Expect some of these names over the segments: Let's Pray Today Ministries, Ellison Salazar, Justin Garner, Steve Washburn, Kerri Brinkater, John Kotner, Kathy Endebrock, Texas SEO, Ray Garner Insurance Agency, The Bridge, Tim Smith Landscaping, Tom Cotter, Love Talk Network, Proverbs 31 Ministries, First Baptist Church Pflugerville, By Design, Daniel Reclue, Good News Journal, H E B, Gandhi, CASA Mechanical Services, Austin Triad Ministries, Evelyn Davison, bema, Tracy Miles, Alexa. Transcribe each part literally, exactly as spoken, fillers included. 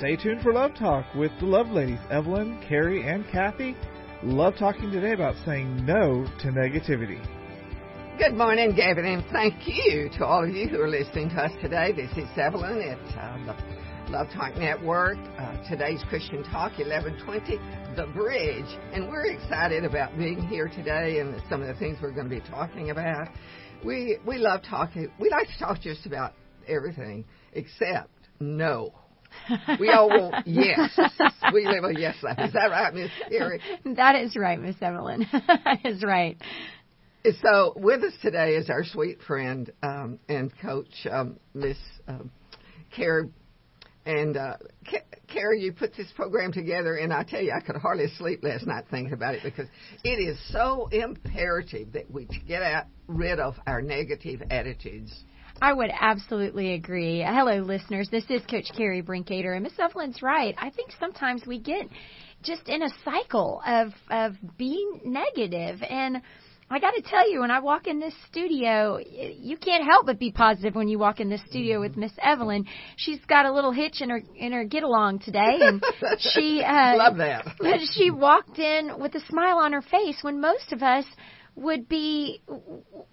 Stay tuned for Love Talk with the Love Ladies, Evelyn, Kerri, and Kathy. Love talking today about saying no to negativity. Good morning, David, and thank you to all of you who are listening to us today. This is Evelyn at uh, the Love Talk Network. Uh, today's Christian Talk, eleven twenty, The Bridge. And we're excited about being here today and some of the things we're going to be talking about. We, we love talking. We like to talk just about everything except no. We all want yes. We live a yes life. Is that right, Miss Kerri? That is right, Miss Evelyn. That is right. So with us today is our sweet friend um, and coach, um, Miss um, Kerri. And uh, Kerri, you put this program together, and I tell you, I could hardly sleep last night thinking about it because it is so imperative that we get out, rid of our negative attitudes. I would absolutely agree. Hello, listeners. This is Coach Kerri Brinkater, and Miss Evelyn's right. I think sometimes we get just in a cycle of of being negative, and I got to tell you, when I walk in this studio, you can't help but be positive when you walk in this studio with Miss Evelyn. She's got a little hitch in her in her get along today, and she uh, love that. She walked in with a smile on her face when most of us would be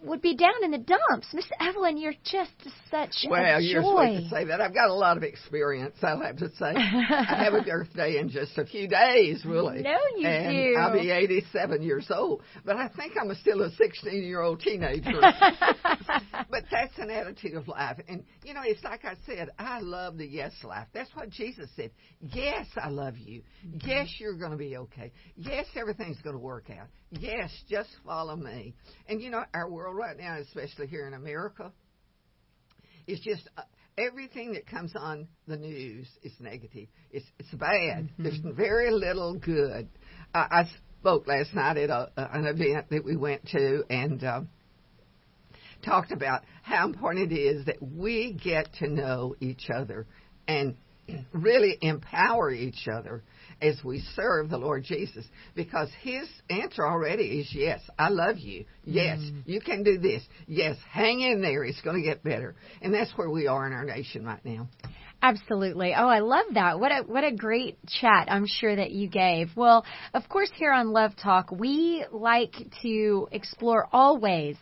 would be down in the dumps. Miss Evelyn, you're just such well, a joy. Well, you're sweet to say that. I've got a lot of experience, I'll have to say. I have a birthday in just a few days, really. No, you and do. And I'll be eighty-seven years old, but I think I'm still a sixteen-year-old teenager. But that's an attitude of life. And, you know, it's like I said, I love the yes life. That's what Jesus said. Yes, I love you. Yes, you're going to be okay. Yes, everything's going to work out. Yes, just follow me. And, you know, our world right now, especially here in America, is just uh, everything that comes on the news is negative. It's it's bad. Mm-hmm. There's very little good. Uh, I spoke last night at a, uh, an event that we went to and uh, talked about how important it is that we get to know each other and really empower each other as we serve the Lord Jesus, because his answer already is yes, I love you. Yes, mm. you can do this. Yes, hang in there. It's going to get better. And that's where we are in our nation right now. Absolutely. Oh, I love that. What a what a great chat I'm sure that you gave. Well, of course, here on Love Talk, we like to explore all ways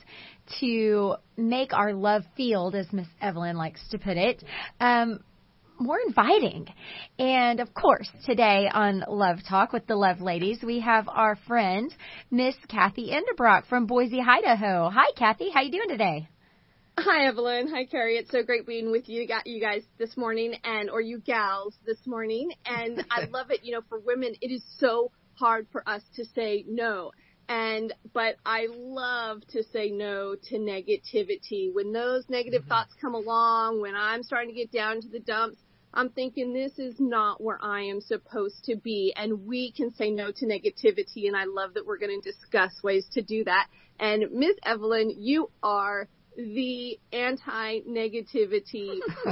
to make our love field, as Miss Evelyn likes to put it, um, more inviting. And of course, today on Love Talk with the Love Ladies, we have our friend, Miss Kathy Endebrock from Boise, Idaho. Hi, Kathy. How you doing today? Hi, Evelyn. Hi, Kerri. It's so great being with you, got you guys this morning and, or you gals this morning. And I love it. You know, for women, it is so hard for us to say no. And, but I love to say no to negativity. When those negative mm-hmm. thoughts come along, when I'm starting to get down to the dumps, I'm thinking this is not where I am supposed to be, and we can say no to negativity, and I love that we're going to discuss ways to do that. And, Miz Evelyn, you are the anti-negativity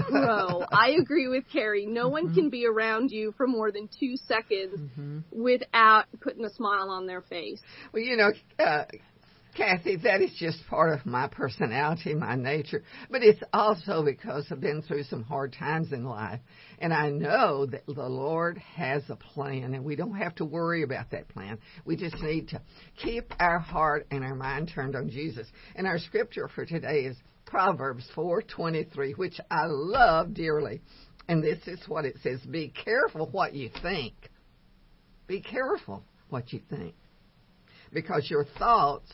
pro. I agree with Kerri. No mm-hmm. one can be around you for more than two seconds mm-hmm. without putting a smile on their face. Well, you know, uh, Kathy, that is just part of my personality, my nature, but it's also because I've been through some hard times in life, and I know that the Lord has a plan, and we don't have to worry about that plan. We just need to keep our heart and our mind turned on Jesus, and our scripture for today is Proverbs four twenty-three, which I love dearly, and this is what it says, be careful what you think. Be careful what you think, because your thoughts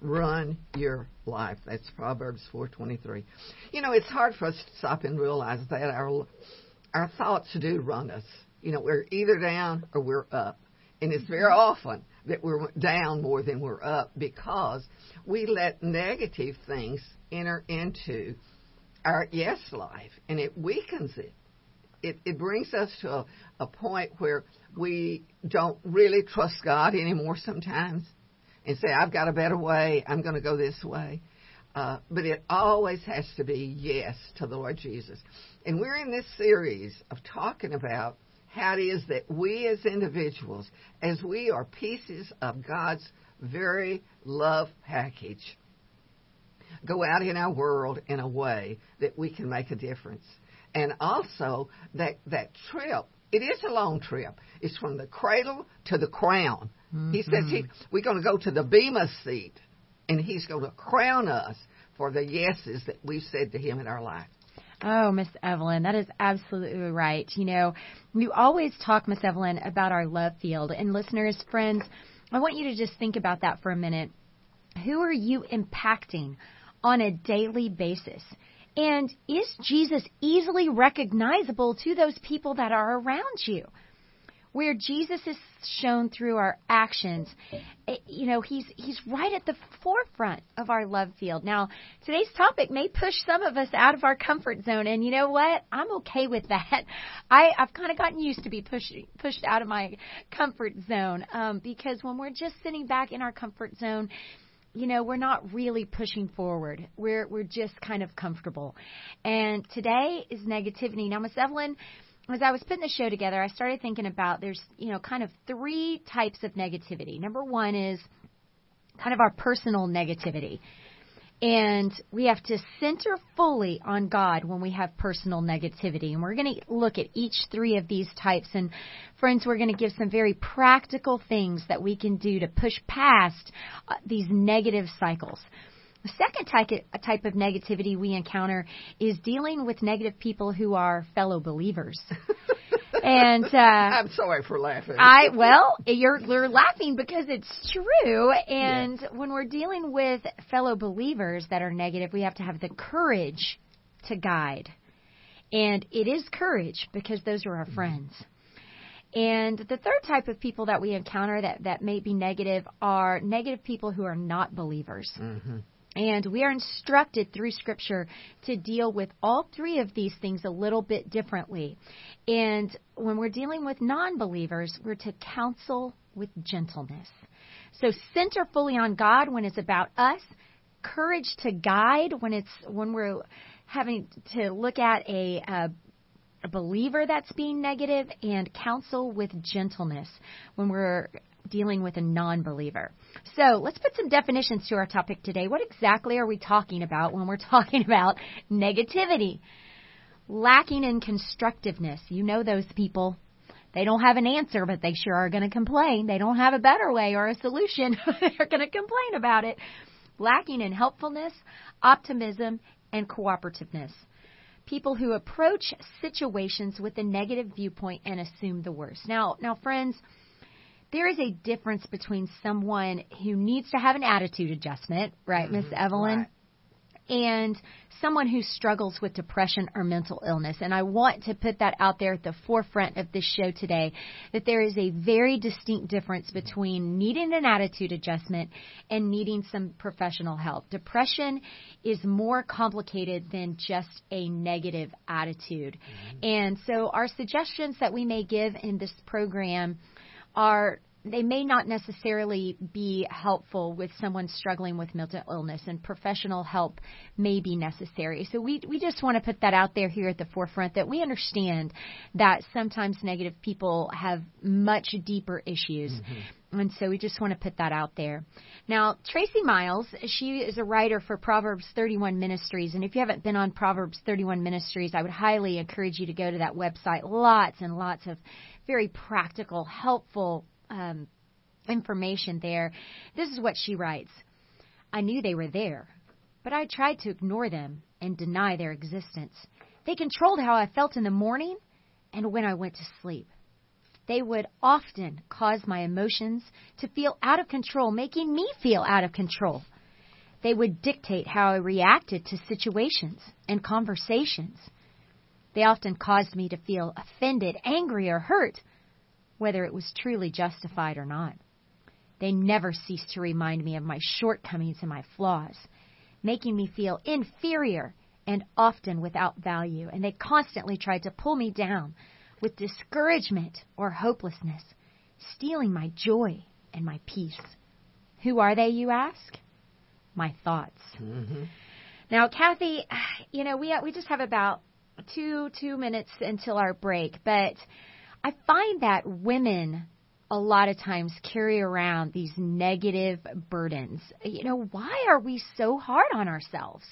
run your life. That's Proverbs four twenty-three. You know, it's hard for us to stop and realize that our our thoughts do run us. You know, we're either down or we're up. And it's very often that we're down more than we're up because we let negative things enter into our yes life, and it weakens it. It, it brings us to a, a point where we don't really trust God anymore sometimes, and say, I've got a better way, I'm going to go this way. Uh, but it always has to be yes to the Lord Jesus. And we're in this series of talking about how it is that we as individuals, as we are pieces of God's very love package, go out in our world in a way that we can make a difference. and also that that trip. It is a long trip. It's from the cradle to the crown. Mm-hmm. He says he, we're going to go to the bema seat, and he's going to crown us for the yeses that we've said to him in our life. Oh, Miss Evelyn, that is absolutely right. You know, you always talk, Miss Evelyn, about our love field. And listeners, friends, I want you to just think about that for a minute. Who are you impacting on a daily basis? And is Jesus easily recognizable to those people that are around you? Where Jesus is shown through our actions, you know, he's he's right at the forefront of our love field. Now, today's topic may push some of us out of our comfort zone, and you know what? I'm okay with that. I, I've kind of gotten used to be pushed pushed out of my comfort zone um, because when we're just sitting back in our comfort zone, you know, we're not really pushing forward. We're we're just kind of comfortable. And today is negativity. Now, Miss Evelyn, as I was putting the show together, I started thinking about there's, you know, kind of three types of negativity. Number one is kind of our personal negativity. And we have to center fully on God when we have personal negativity. And we're going to look at each three of these types. And, friends, we're going to give some very practical things that we can do to push past uh, these negative cycles. The second type of negativity we encounter is dealing with negative people who are fellow believers. And uh, I'm sorry for laughing. I well, you're you're laughing because it's true. And yeah. When we're dealing with fellow believers that are negative, we have to have the courage to guide. And it is courage because those are our friends. And the third type of people that we encounter that, that may be negative are negative people who are not believers. Mm-hmm. And we are instructed through Scripture to deal with all three of these things a little bit differently. And when we're dealing with non-believers, we're to counsel with gentleness. So center fully on God when it's about us, courage to guide when it's when we're having to look at a, a, a believer that's being negative, and counsel with gentleness when we're dealing with a non-believer. So let's put some definitions to our topic today. What exactly are we talking about when we're talking about negativity? Lacking in constructiveness. You know those people. They don't have an answer, but they sure are going to complain. They don't have a better way or a solution. They're going to complain about it. Lacking in helpfulness, optimism, and cooperativeness. People who approach situations with a negative viewpoint and assume the worst. Now, now, friends, there is a difference between someone who needs to have an attitude adjustment, right, Miss mm-hmm. Evelyn, right, and someone who struggles with depression or mental illness. And I want to put that out there at the forefront of this show today, that there is a very distinct difference between needing an attitude adjustment and needing some professional help. Depression is more complicated than just a negative attitude. Mm-hmm. And so our suggestions that we may give in this program are, they may not necessarily be helpful with someone struggling with mental illness, and professional help may be necessary. So we we just want to put that out there here at the forefront, that we understand that sometimes negative people have much deeper issues. Mm-hmm. And so we just want to put that out there. Now, Tracy Miles, she is a writer for Proverbs thirty-one Ministries. And if you haven't been on Proverbs thirty-one Ministries, I would highly encourage you to go to that website. Lots and lots of very practical, helpful um, information there. This is what she writes. I knew they were there, but I tried to ignore them and deny their existence. They controlled how I felt in the morning and when I went to sleep. They would often cause my emotions to feel out of control, making me feel out of control. They would dictate how I reacted to situations and conversations. They often caused me to feel offended, angry, or hurt, whether it was truly justified or not. They never ceased to remind me of my shortcomings and my flaws, making me feel inferior and often without value. And they constantly tried to pull me down with discouragement or hopelessness, stealing my joy and my peace. Who are they, you ask? My thoughts. Mm-hmm. Now, Kathy, you know, we we just have about Two, two minutes until our break, but I find that women a lot of times carry around these negative burdens. You know, why are we so hard on ourselves?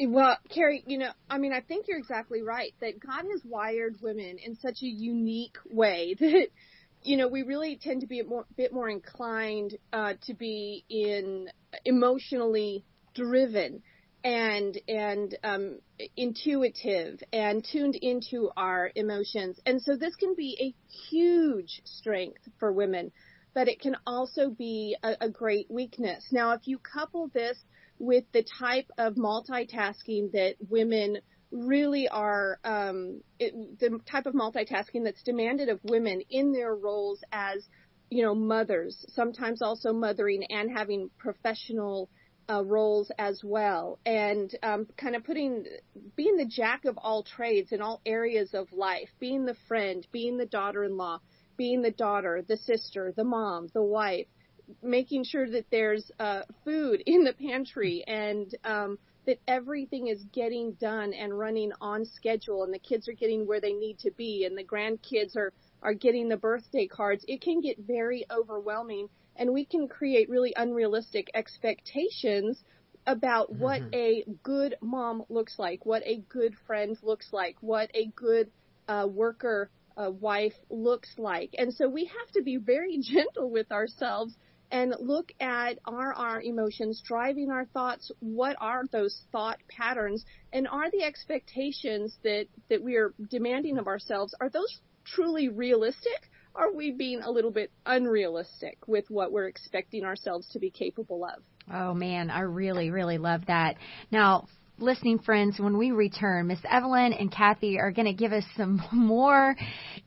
Well, Kerri, you know, I mean, I think you're exactly right that God has wired women in such a unique way that, you know, we really tend to be a more, bit more inclined uh, to be in emotionally driven and and um, intuitive and tuned into our emotions. And so this can be a huge strength for women, but it can also be a, a great weakness. Now, if you couple this with the type of multitasking that women really are, um, it, the type of multitasking that's demanded of women in their roles as, you know, mothers, sometimes also mothering and having professional uh, roles as well, and um, kind of putting, being the jack of all trades in all areas of life, being the friend, being the daughter-in-law, being the daughter, the sister, the mom, the wife, making sure that there's uh, food in the pantry and um, that everything is getting done and running on schedule and the kids are getting where they need to be and the grandkids are, are getting the birthday cards. It can get very overwhelming, and we can create really unrealistic expectations about mm-hmm. what a good mom looks like, what a good friend looks like, what a good uh, worker uh, wife looks like. And so we have to be very gentle with ourselves and look at are our emotions driving our thoughts? What are those thought patterns? And are the expectations that, that we are demanding of ourselves, are those truly realistic? Are we being a little bit unrealistic with what we're expecting ourselves to be capable of? Oh, man, I really, really love that. Now, listening friends, when we return, Miss Evelyn and Kathy are going to give us some more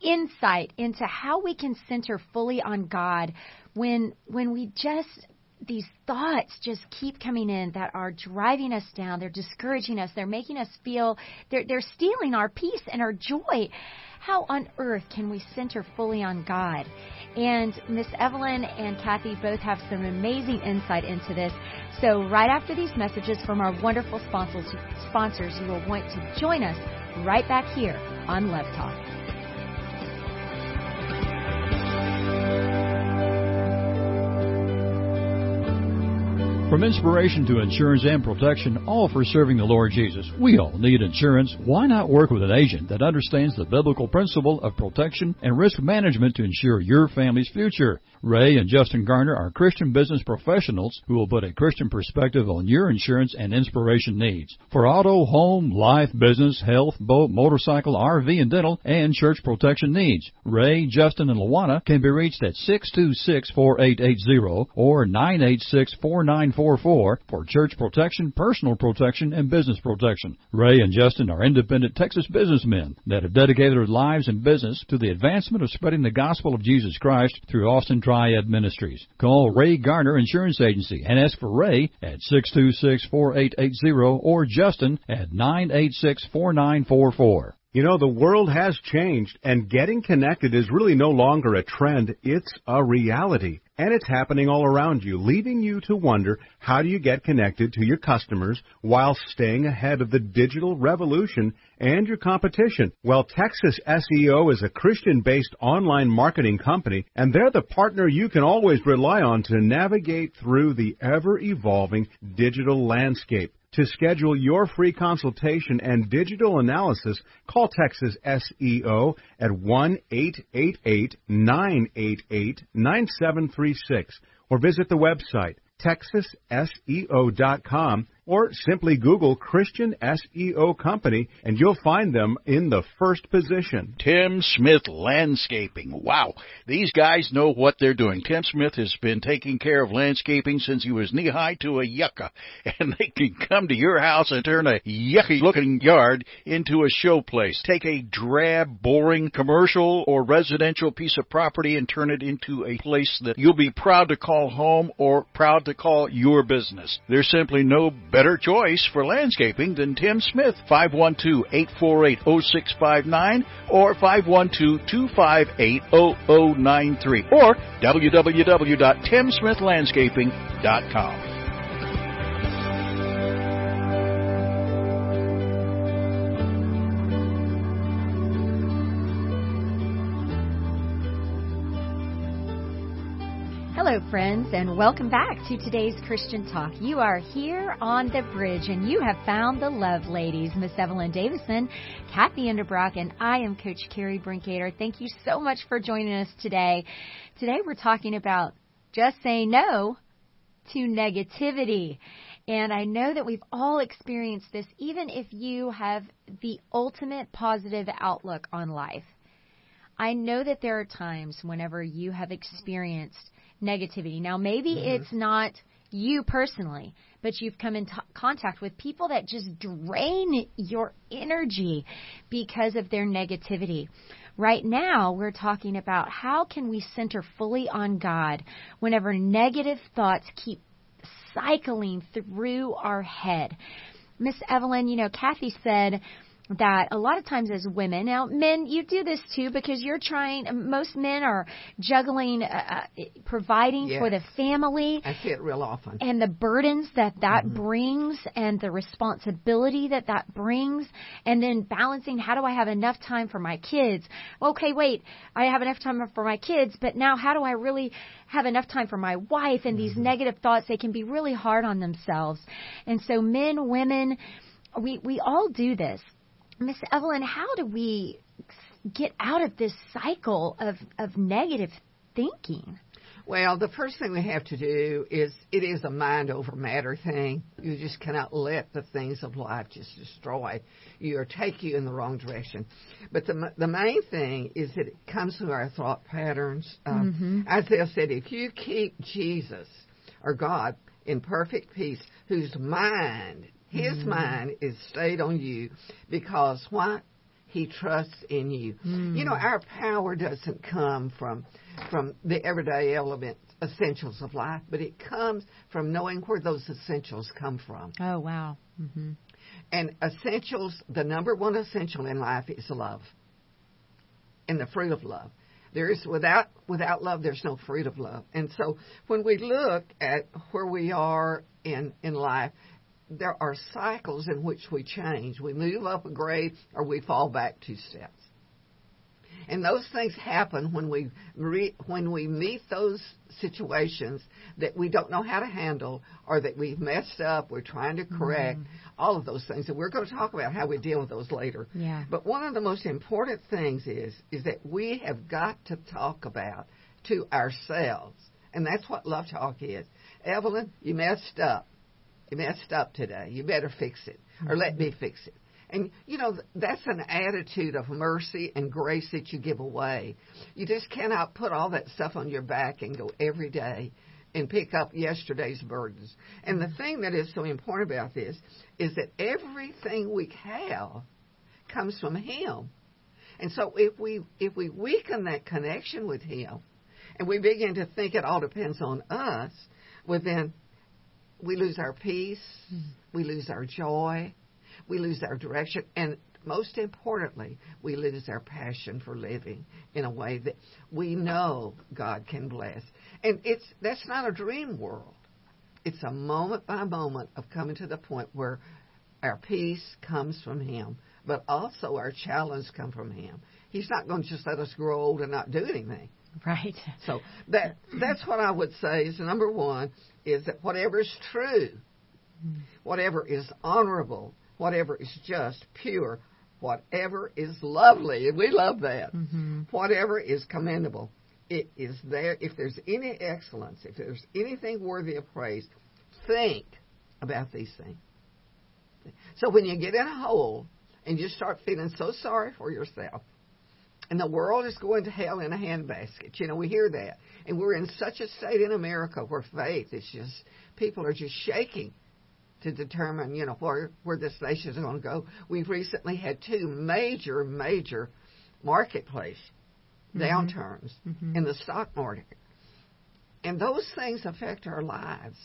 insight into how we can center fully on God when when we just, these thoughts just keep coming in that are driving us down. They're discouraging us. They're making us feel, they're, they're stealing our peace and our joy. How on earth can we center fully on God? And Miss Evelyn and Kathy both have some amazing insight into this. So right after these messages from our wonderful sponsors, sponsors, you will want to join us right back here on Love Talk. From inspiration to insurance and protection, all for serving the Lord Jesus. We all need insurance. Why not work with an agent that understands the biblical principle of protection and risk management to ensure your family's future? Ray and Justin Garner are Christian business professionals who will put a Christian perspective on your insurance and inspiration needs. For auto, home, life, business, health, boat, motorcycle, R V, and dental, and church protection needs, Ray, Justin, and Luana can be reached at six two six, four eight eight zero or nine eight six, four nine four. For church protection, personal protection, and business protection. Ray and Justin are independent Texas businessmen that have dedicated their lives and business to the advancement of spreading the gospel of Jesus Christ through Austin Triad Ministries. Call Ray Garner Insurance Agency and ask for Ray at six two six, four eight eight zero or Justin at nine eight six, four nine four four. You know, the world has changed, and getting connected is really no longer a trend. It's a reality, and it's happening all around you, leading you to wonder, how do you get connected to your customers while staying ahead of the digital revolution and your competition? Well, Texas S E O is a Christian-based online marketing company, and they're the partner you can always rely on to navigate through the ever-evolving digital landscape. To schedule your free consultation and digital analysis, call Texas S E O at one eight eight eight, nine eight eight, nine seven three six or visit the website texas S E O dot com or simply Google Christian S E O Company and you'll find them in the first position. Tim Smith Landscaping. Wow. These guys know what they're doing. Tim Smith has been taking care of landscaping since he was knee-high to a yucca, and they can come to your house and turn a yucky-looking yard into a showplace. Take a drab, boring commercial or residential piece of property and turn it into a place that you'll be proud to call home or proud to call your business. There's simply no better choice for landscaping than Tim Smith. Five one two, eight four eight, zero six five nine or five one two, two five eight, zero zero nine three or w w w dot tim smith landscaping dot com. Hello, friends, and welcome back to today's Christian Talk. You are here on The Bridge, and you have found the Love Ladies, Miss Evelyn Davison, Kathy Endebrock, and I am Coach Kerri Brinkater. Thank you so much for joining us today. Today we're talking about just saying no to negativity. And I know that we've all experienced this, even if you have the ultimate positive outlook on life. I know that there are times whenever you have experienced negativity. Now, maybe mm-hmm. it's not you personally, but you've come in t- contact with people that just drain your energy because of their negativity. Right now, we're talking about how can we center fully on God whenever negative thoughts keep cycling through our head. Miss Evelyn, you know, Kathy said that a lot of times as women, now men, you do this too, because you're trying, most men are juggling, uh, providing yes. for the family. I see it real often. And the burdens that that mm-hmm. brings and the responsibility that that brings, and then balancing, how do I have enough time for my kids? Okay, wait, I have enough time for my kids, but now how do I really have enough time for my wife? And mm-hmm. these negative thoughts, they can be really hard on themselves. And so men, women, we, we all do this. Miss Evelyn, how do we get out of this cycle of, of negative thinking? Well, the first thing we have to do is, it is a mind over matter thing. You just cannot let the things of life just destroy you or take you in the wrong direction. But the the main thing is that it comes through our thought patterns. Um, mm-hmm. Isaiah said, if you keep Jesus or God in perfect peace, whose mind His mm. mind is stayed on you because what? He trusts in you. Mm. You know, our power doesn't come from from the everyday elements, essentials of life, but it comes from knowing where those essentials come from. Oh, wow. Mm-hmm. And essentials, the number one essential in life is love and the fruit of love. There is without without love, there's no fruit of love. And so when we look at where we are in, in life, there are cycles in which we change. We move up a grade or we fall back two steps. And those things happen when we re, when we meet those situations that we don't know how to handle or that we've messed up, we're trying to correct, mm-hmm. all of those things. And we're going to talk about how we deal with those later. Yeah. But one of the most important things is, is that we have got to talk about to ourselves. And that's what Love Talk is. Evelyn, you messed up. You messed up today. You better fix it, or let me fix it. And, you know, that's an attitude of mercy and grace that you give away. You just cannot put all that stuff on your back and go every day and pick up yesterday's burdens. And the thing that is so important about this is that everything we have comes from Him. And so if we if we weaken that connection with Him and we begin to think it all depends on us, well, then we lose our peace, we lose our joy, we lose our direction, and most importantly, we lose our passion for living in a way that we know God can bless. And it's that's not a dream world. It's a moment by moment of coming to the point where our peace comes from Him, but also our challenge comes from Him. He's not going to just let us grow old and not do anything. Right. So that that's what I would say is number one, is that whatever is true, whatever is honorable, whatever is just, pure, whatever is lovely, and we love that, mm-hmm. whatever is commendable, it is there. If there's any excellence, if there's anything worthy of praise, think about these things. So when you get in a hole and you start feeling so sorry for yourself, and the world is going to hell in a handbasket. You know, we hear that. And we're in such a state in America where faith is just, people are just shaking to determine, you know, where, where this nation is going to go. We've recently had two major, major marketplace mm-hmm. downturns mm-hmm. in the stock market. And those things affect our lives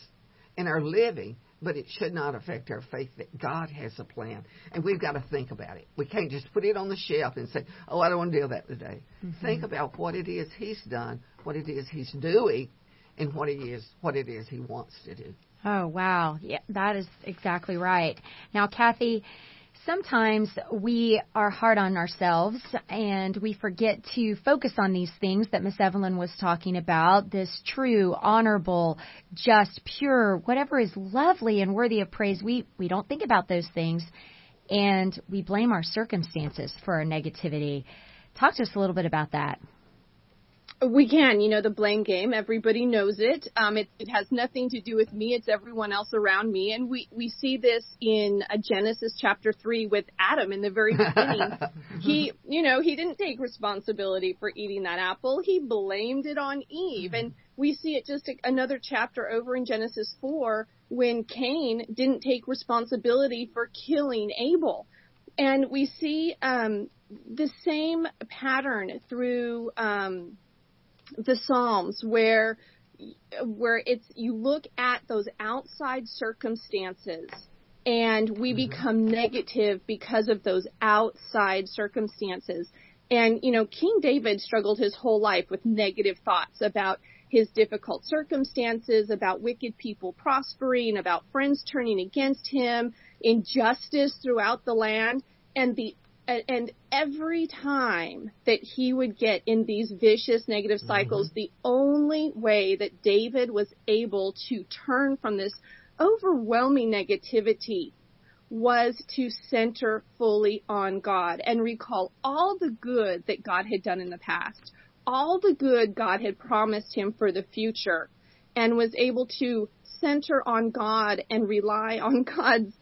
and our living, but it should not affect our faith that God has a plan. And we've got to think about it. We can't just put it on the shelf and say, oh, I don't want to deal with that today. Mm-hmm. Think about what it is He's done, what it is He's doing, and what it is, what it is He wants to do. Oh, wow. Yeah, that is exactly right. Now, Kathy sometimes we are hard on ourselves and we forget to focus on these things that Miss Evelyn was talking about, this true, honorable, just, pure, whatever is lovely and worthy of praise. We, we don't think about those things, and we blame our circumstances for our negativity. Talk to us a little bit about that. We can, you know, the blame game. Everybody knows it. Um, it, it has nothing to do with me. It's everyone else around me. And we, we see this in Genesis chapter three with Adam in the very beginning. He, you know, he didn't take responsibility for eating that apple. He blamed it on Eve. And we see it just another chapter over in Genesis four when Cain didn't take responsibility for killing Abel. And we see um, the same pattern through um the Psalms, where where it's you look at those outside circumstances and we become negative because of those outside circumstances. And, you know, King David struggled his whole life with negative thoughts about his difficult circumstances, about wicked people prospering, about friends turning against him, injustice throughout the land. And the And every time that he would get in these vicious negative cycles, mm-hmm. the only way that David was able to turn from this overwhelming negativity was to center fully on God and recall all the good that God had done in the past, all the good God had promised him for the future, and was able to center on God and rely on God's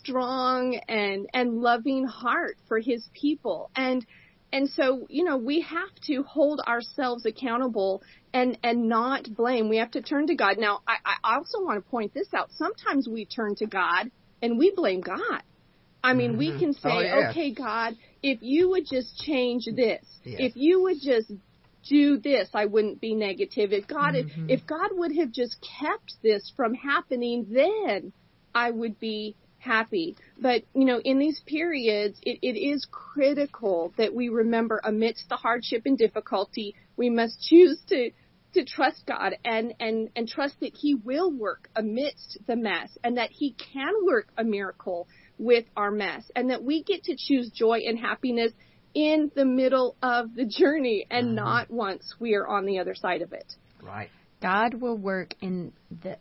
strong and, and loving heart for his people. And, and so, you know, we have to hold ourselves accountable and, and not blame. We have to turn to God. Now, I, I also want to point this out. Sometimes we turn to God and we blame God. I mean, mm-hmm. we can say, oh, yeah. okay, God, if you would just change this, yeah. if you would just do this, I wouldn't be negative. If God, mm-hmm. if, if God would have just kept this from happening, then I would be happy. But, you know, in these periods, it, it is critical that we remember amidst the hardship and difficulty, we must choose to, to trust God and, and, and trust that he will work amidst the mess and that he can work a miracle with our mess and that we get to choose joy and happiness in the middle of the journey and mm-hmm. not once we are on the other side of it. Right. God will work in the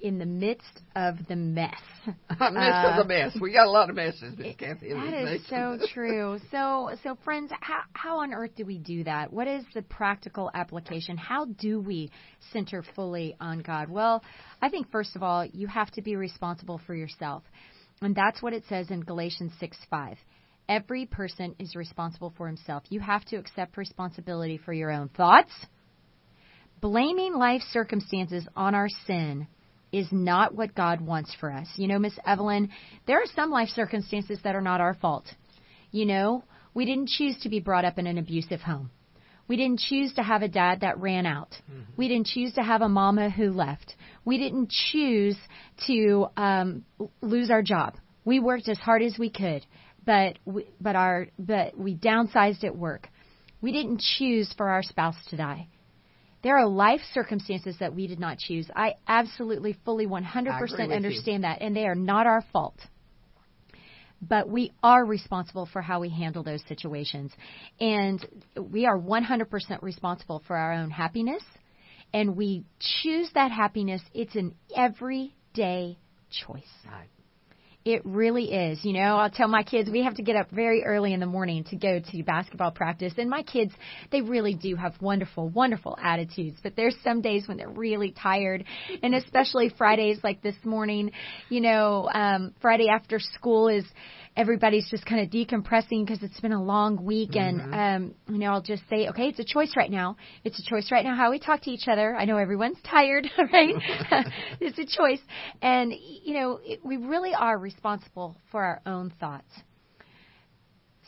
in the midst of the mess. midst uh, of the mess. We got a lot of messes, Miss Kathy. That is so true. So, so friends, how, how on earth do we do that? What is the practical application? How do we center fully on God? Well, I think, first of all, you have to be responsible for yourself. And that's what it says in Galatians six five. Every person is responsible for himself. You have to accept responsibility for your own thoughts. Blaming life circumstances on our sin is not what God wants for us. You know, Miss Evelyn, there are some life circumstances that are not our fault. You know, we didn't choose to be brought up in an abusive home. We didn't choose to have a dad that ran out. Mm-hmm. We didn't choose to have a mama who left. We didn't choose to um, lose our job. We worked as hard as we could. But we, but our but we downsized at work. We didn't choose for our spouse to die. There are life circumstances that we did not choose. I absolutely, fully, one hundred percent understand that, and they are not our fault. But we are responsible for how we handle those situations, and we are one hundred percent responsible for our own happiness, and we choose that happiness. It's an everyday choice. Right. It really is. You know, I'll tell my kids we have to get up very early in the morning to go to basketball practice. And my kids, they really do have wonderful, wonderful attitudes. But there's some days when they're really tired, and especially Fridays like this morning. You know, um, Friday after school is everybody's just kind of decompressing because it's been a long week. Mm-hmm. And, um, you know, I'll just say, okay, it's a choice right now. It's a choice right now how we talk to each other. I know everyone's tired, right? It's a choice. And, you know, it, we really are responsible. responsible for our own thoughts.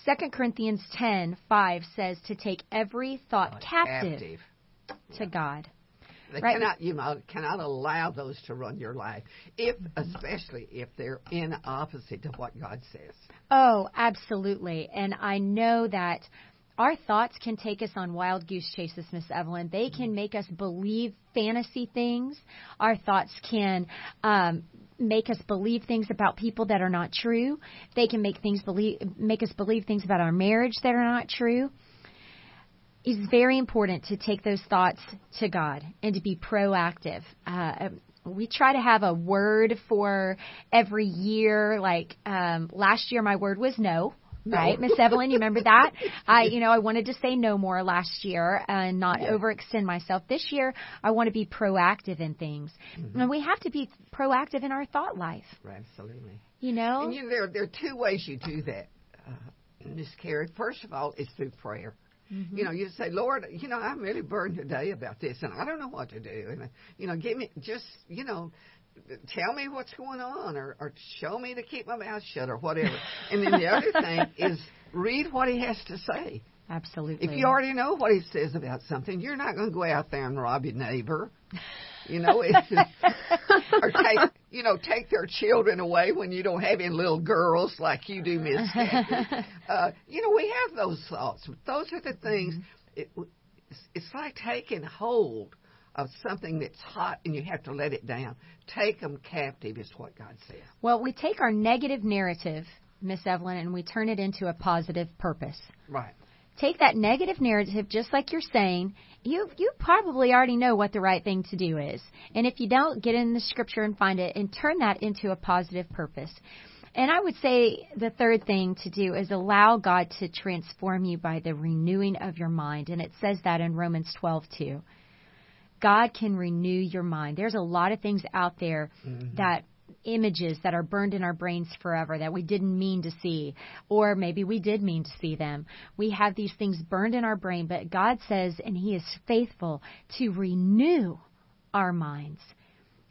Second Corinthians ten five says to take every thought oh, captive, captive to yeah. God. They right? cannot, you know, cannot allow those to run your life, if especially if they're in opposite to what God says. Oh, absolutely. And I know that our thoughts can take us on wild goose chases, Miss Evelyn. They can make us believe fantasy things. Our thoughts can um make us believe things about people that are not true. They can make things believe, make us believe things about our marriage that are not true. It's very important to take those thoughts to God and to be proactive. Uh, we try to have a word for every year. Like um, last year, my word was no. No. Right, Miss Evelyn, you remember that? I, you know, I wanted to say no more last year and not yeah. overextend myself. This year, I want to be proactive in things, mm-hmm. and we have to be proactive in our thought life. Right, absolutely. You know, and you, there there are two ways you do that, uh, Miss Kerri. First of all, it's through prayer. Mm-hmm. You know, you say, Lord, you know, I'm really burdened today about this, and I don't know what to do. And you know, give me just, you know. Tell me what's going on, or, or show me to keep my mouth shut, or whatever. And then the other thing is read what he has to say. Absolutely. If you already know what he says about something, you're not going to go out there and rob your neighbor. You know, it's just, or take, you know, take their children away when you don't have any little girls like you do, Miss Kathy. Uh, you know, we have those thoughts. Those are the things. It, it's like taking hold of something that's hot, and you have to let it down. Take them captive is what God says. Well, we take our negative narrative, Miss Evelyn, and we turn it into a positive purpose. Right. Take that negative narrative, just like you're saying, you you probably already know what the right thing to do is. And if you don't, get in the Scripture and find it and turn that into a positive purpose. And I would say the third thing to do is allow God to transform you by the renewing of your mind. And it says that in Romans twelve, too. God can renew your mind. There's a lot of things out there mm-hmm. that images that are burned in our brains forever that we didn't mean to see, or maybe we did mean to see them. We have these things burned in our brain, but God says, and He is faithful to renew our minds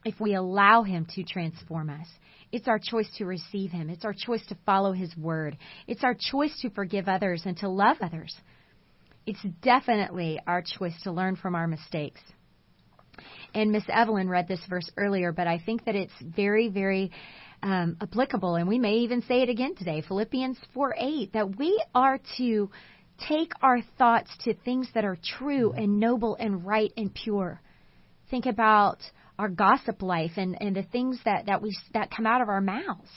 if we allow Him to transform us. It's our choice to receive Him. It's our choice to follow His word. It's our choice to forgive others and to love others. It's definitely our choice to learn from our mistakes. And Miss Evelyn read this verse earlier, but I think that it's very, very um, applicable, and we may even say it again today, Philippians four eight, that we are to take our thoughts to things that are true and noble and right and pure. Think about our gossip life and, and the things that, that, we, that come out of our mouths.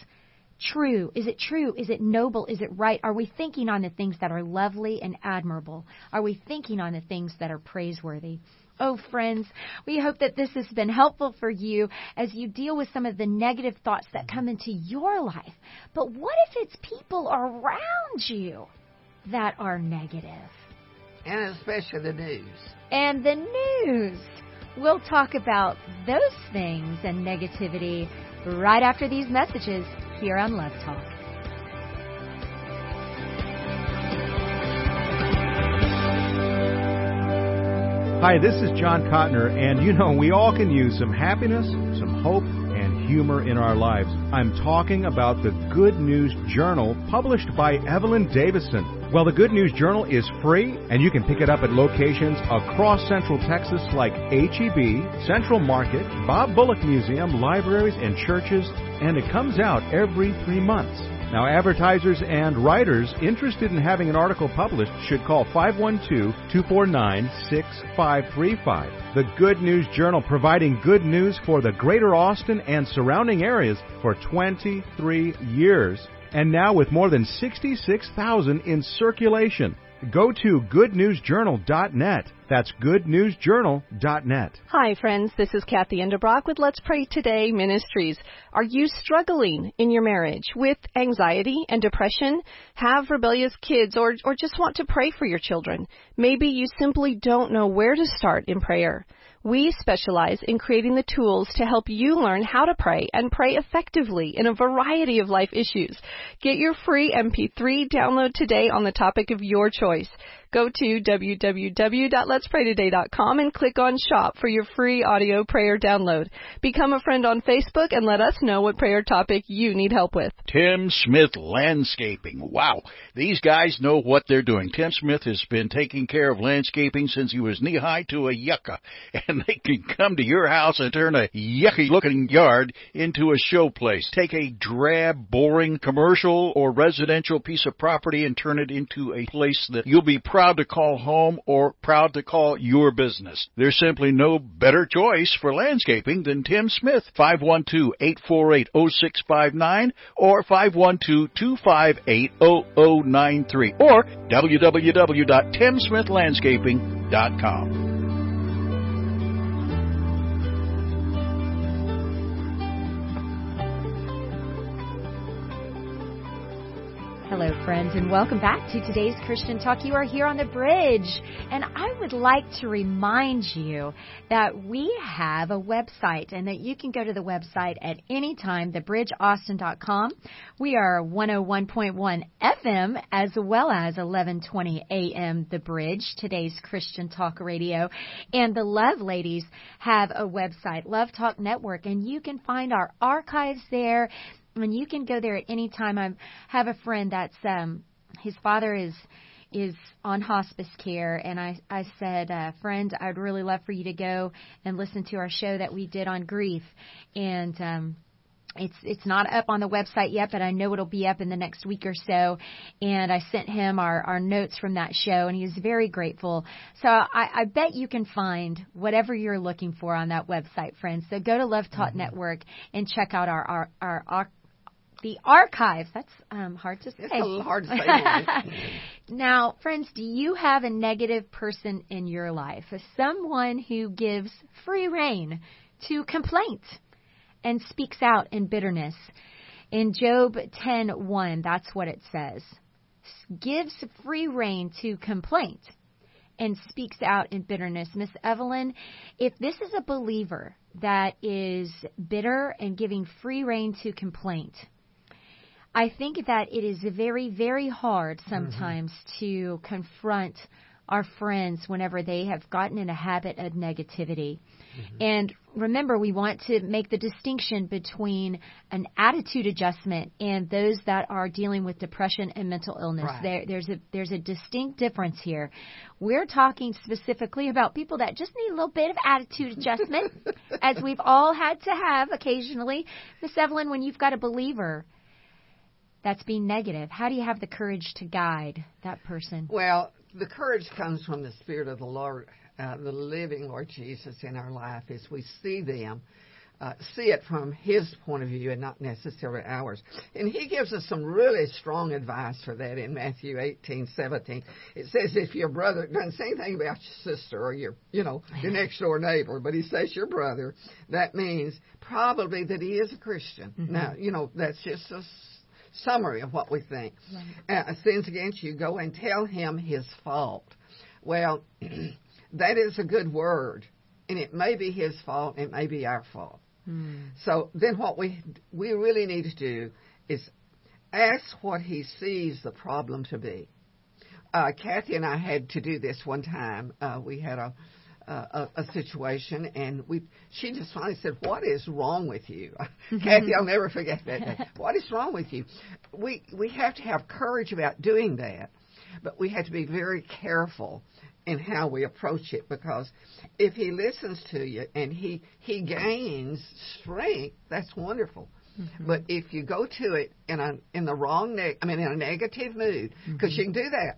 True. Is it true? Is it noble? Is it right? Are we thinking on the things that are lovely and admirable? Are we thinking on the things that are praiseworthy? Oh, friends, we hope that this has been helpful for you as you deal with some of the negative thoughts that come into your life. But what if it's people around you that are negative? And especially the news. And the news. We'll talk about those things and negativity right after these messages here on Love Talk. Hi, this is John Kotner, and you know, we all can use some happiness, some hope, and humor in our lives. I'm talking about the Good News Journal, published by Evelyn Davison. Well, the Good News Journal is free, and you can pick it up at locations across Central Texas like H E B, Central Market, Bob Bullock Museum, libraries, and churches, and it comes out every three months. Now, advertisers and writers interested in having an article published should call five one two, two four nine, six five three five. The Good News Journal, providing good news for the greater Austin and surrounding areas for twenty-three years, and now with more than sixty-six thousand in circulation. Go to good news journal dot net. That's good news journal dot net. Hi, friends. This is Kathy Endebrock with Let's Pray Today Ministries. Are you struggling in your marriage with anxiety and depression? Have rebellious kids, or, or just want to pray for your children? Maybe you simply don't know where to start in prayer. We specialize in creating the tools to help you learn how to pray and pray effectively in a variety of life issues. Get your free M P three download today on the topic of your choice. Go to w w w dot lets pray today dot com and click on Shop for your free audio prayer download. Become a friend on Facebook and let us know what prayer topic you need help with. Tim Smith Landscaping. Wow. These guys know what they're doing. Tim Smith has been taking care of landscaping since he was knee-high to a yucca. And they can come to your house and turn a yucky-looking yard into a showplace. Take a drab, boring commercial or residential piece of property and turn it into a place that you'll be proud proud to call home or proud to call your business. There's simply no better choice for landscaping than Tim Smith. five one two, eight four eight, zero six five nine or five one two, two five eight, zero zero nine three or w w w dot tim smith landscaping dot com. Hello, friends, and welcome back to today's Christian Talk. You are here on The Bridge, and I would like to remind you that we have a website and that you can go to the website at any time, the bridge austin dot com. We are one oh one point one F M as well as eleven twenty A M The Bridge, today's Christian Talk Radio. And the Love Ladies have a website, Love Talk Network, and you can find our archives there. And you can go there at any time. I have a friend that's, um, his father is is on hospice care, and I, I said, uh, friend, I'd really love for you to go and listen to our show that we did on grief. And um, it's it's not up on the website yet, but I know it'll be up in the next week or so. And I sent him our, our notes from that show, and he was very grateful. So I, I bet you can find whatever you're looking for on that website, friends. So go to Love Talk Network and check out our our, our, our The archives. That's um, hard to say. It's a little hard to say. Now, friends, do you have a negative person in your life? Someone who gives free rein to complaint and speaks out in bitterness. In Job ten one, that's what it says. Gives free rein to complaint and speaks out in bitterness. Miss Evelyn, if this is a believer that is bitter and giving free rein to complaint, I think that it is very, very hard sometimes mm-hmm. to confront our friends whenever they have gotten in a habit of negativity. Mm-hmm. And remember, we want to make the distinction between an attitude adjustment and those that are dealing with depression and mental illness. Right. There, there's a there's a distinct difference here. We're talking specifically about people that just need a little bit of attitude adjustment, as we've all had to have occasionally. Miss Evelyn, when you've got a believer that's being negative, how do you have the courage to guide that person? Well, the courage comes from the Spirit of the Lord, uh, the living Lord Jesus in our life as we see them, uh, see it from His point of view and not necessarily ours. And He gives us some really strong advice for that in Matthew eighteen seventeen. It says if your brother, it doesn't say anything about your sister or your, you know, your next door neighbor, but He says your brother, that means probably that he is a Christian. Mm-hmm. Now, you know, that's just a summary of what we think. Right. Uh, sins against you, go and tell him his fault. Well, that is a good word, and it may be his fault, it may be our fault. Hmm. So then what we we really need to do is ask what he sees the problem to be. Uh, Kathy and I had to do this one time. Uh, we had a Uh, a, a situation, and we she just finally said, what is wrong with you? Kathy, I'll never forget that day. What is wrong with you? We we have to have courage about doing that, but we have to be very careful in how we approach it, because if he listens to you and he, he gains strength, that's wonderful. Mm-hmm. But if you go to it in a in the wrong, ne- I mean, in a negative mood, because mm-hmm. you can do that.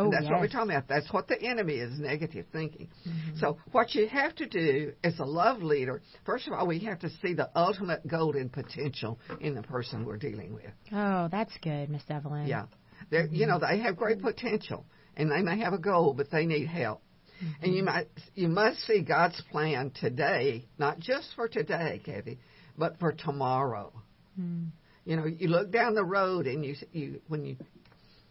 Oh, that's yes. what we're talking about. That's what the enemy is, negative thinking. Mm-hmm. So what you have to do as a love leader, first of all, we have to see the ultimate golden potential in the person we're dealing with. Oh, that's good, Miss Evelyn. Yeah. Mm-hmm. You know, they have great potential, and they may have a goal, but they need help. Mm-hmm. And you might, you must see God's plan today, not just for today, Kathy, but for tomorrow. Mm-hmm. You know, you look down the road, and you, you when you...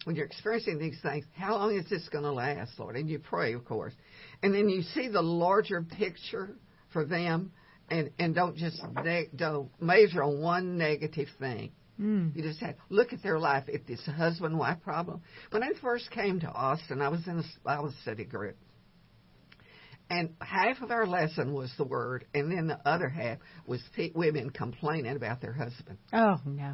when you're experiencing these things, how long is this going to last, Lord? And you pray, of course. And then you see the larger picture for them, and, and don't just ne- don't measure on one negative thing. Mm. You just have to look at their life. If it's a husband-wife problem. When I first came to Austin, I was in a Bible study group. And half of our lesson was the Word, and then the other half was pe- women complaining about their husband. Oh, no.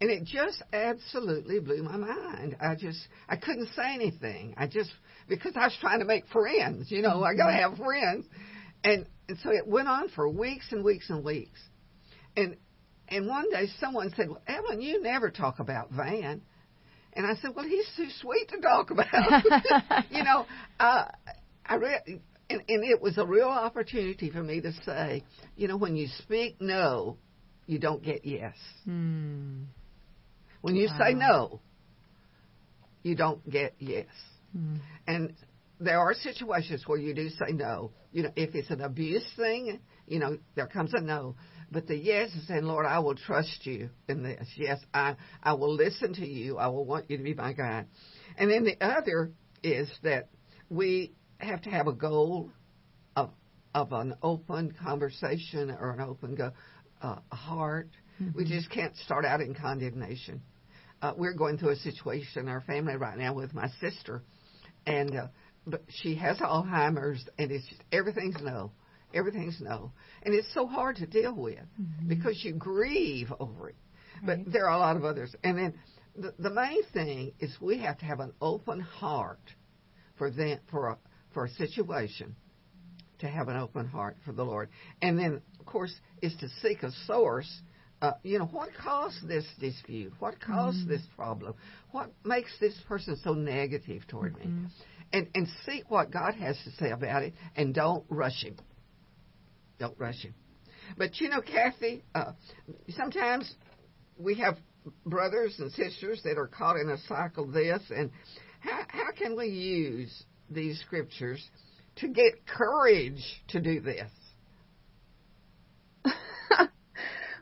And it just absolutely blew my mind. I just, I couldn't say anything. I just, because I was trying to make friends, you know, I got to have friends. And, and so it went on for weeks and weeks and weeks. And and one day someone said, well, Evelyn, you never talk about Van. And I said, well, he's too sweet to talk about. you know, uh, I re- and, and it was a real opportunity for me to say, you know, when you speak no, you don't get yes. Mm. When you wow. say no, you don't get yes. Mm. And there are situations where you do say no. You know, if it's an abuse thing, you know, there comes a no. But the yes is saying, Lord, I will trust you in this. Yes, I, I will listen to you. I will want you to be my God. And then the other is that we have to have a goal of of an open conversation or an open go, uh, heart. Mm-hmm. We just can't start out in condemnation. Uh, we're going through a situation in our family right now with my sister, and uh, but she has Alzheimer's, and it's just, everything's no. Everything's no. And it's so hard to deal with mm-hmm. because you grieve over it. Right. But there are a lot of others. And then the, the main thing is we have to have an open heart for them, for a, for a situation, to have an open heart for the Lord. And then, of course, is to seek a source. Uh, you know, what caused this dispute? What caused mm-hmm. this problem? What makes this person so negative toward mm-hmm. me? And, and seek what God has to say about it, and don't rush him. Don't rush him. But, you know, Kathy, uh, sometimes we have brothers and sisters that are caught in a cycle of this. And how, how can we use these scriptures to get courage to do this?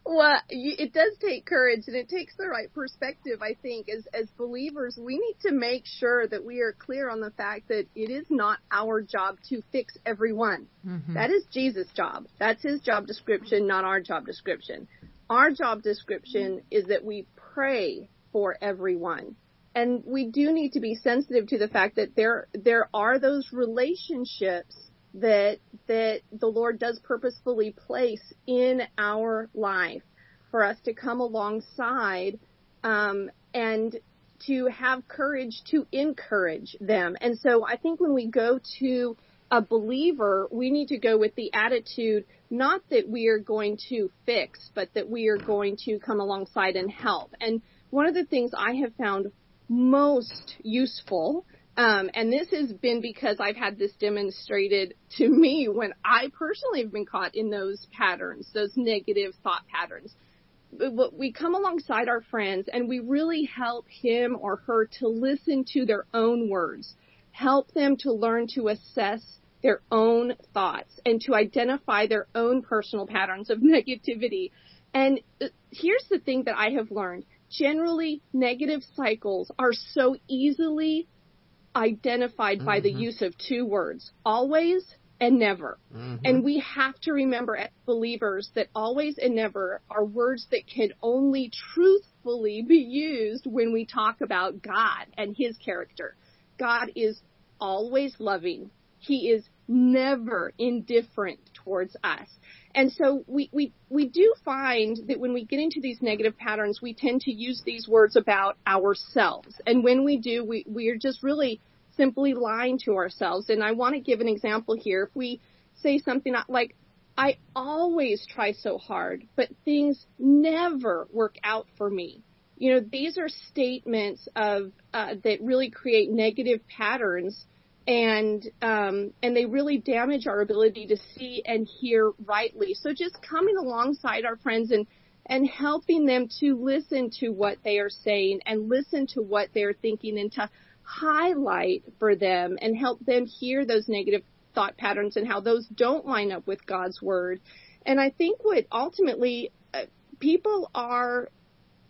Well, it does take courage, and it takes the right perspective, I think. As as believers, we need to make sure that we are clear on the fact that it is not our job to fix everyone. Mm-hmm. That is Jesus' job. That's his job description, not our job description. Our job description is that we pray for everyone. And we do need to be sensitive to the fact that there there are those relationships that that the Lord does purposefully place in our life for us to come alongside um, and to have courage to encourage them. And so I think when we go to a believer, we need to go with the attitude, not that we are going to fix, but that we are going to come alongside and help. And one of the things I have found most useful Um, and this has been because I've had this demonstrated to me when I personally have been caught in those patterns, those negative thought patterns. But we come alongside our friends and we really help him or her to listen to their own words, help them to learn to assess their own thoughts and to identify their own personal patterns of negativity. And here's the thing that I have learned. Generally, negative cycles are so easily identified mm-hmm. by the use of two words, always and never. Mm-hmm. And we have to remember as believers that always and never are words that can only truthfully be used when we talk about God and his character. God is always loving. He is never indifferent towards us. And so we, we, we do find that when we get into these negative patterns, we tend to use these words about ourselves. And when we do, we, we are just really simply lying to ourselves. And I want to give an example here. If we say something like, I always try so hard, but things never work out for me. You know, these are statements of uh, that really create negative patterns. And um, and they really damage our ability to see and hear rightly. So just coming alongside our friends and, and helping them to listen to what they are saying and listen to what they're thinking and to highlight for them and help them hear those negative thought patterns and how those don't line up with God's word. And I think what ultimately uh, people are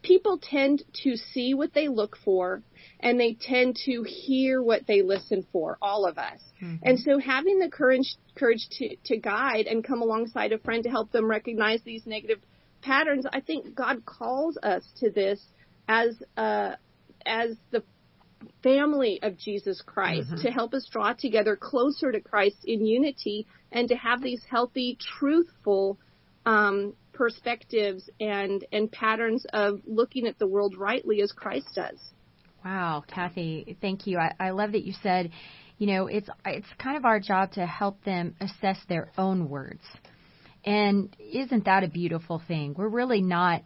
people tend to see what they look for, and they tend to hear what they listen for, all of us. Mm-hmm. And so having the courage courage to, to guide and come alongside a friend to help them recognize these negative patterns, I think God calls us to this as uh, as the family of Jesus Christ, mm-hmm. to help us draw together closer to Christ in unity and to have these healthy, truthful um perspectives and, and patterns of looking at the world rightly as Christ does. Wow, Kathy, thank you. I, I love that you said, you know, it's it's kind of our job to help them assess their own words. And isn't that a beautiful thing? We're really not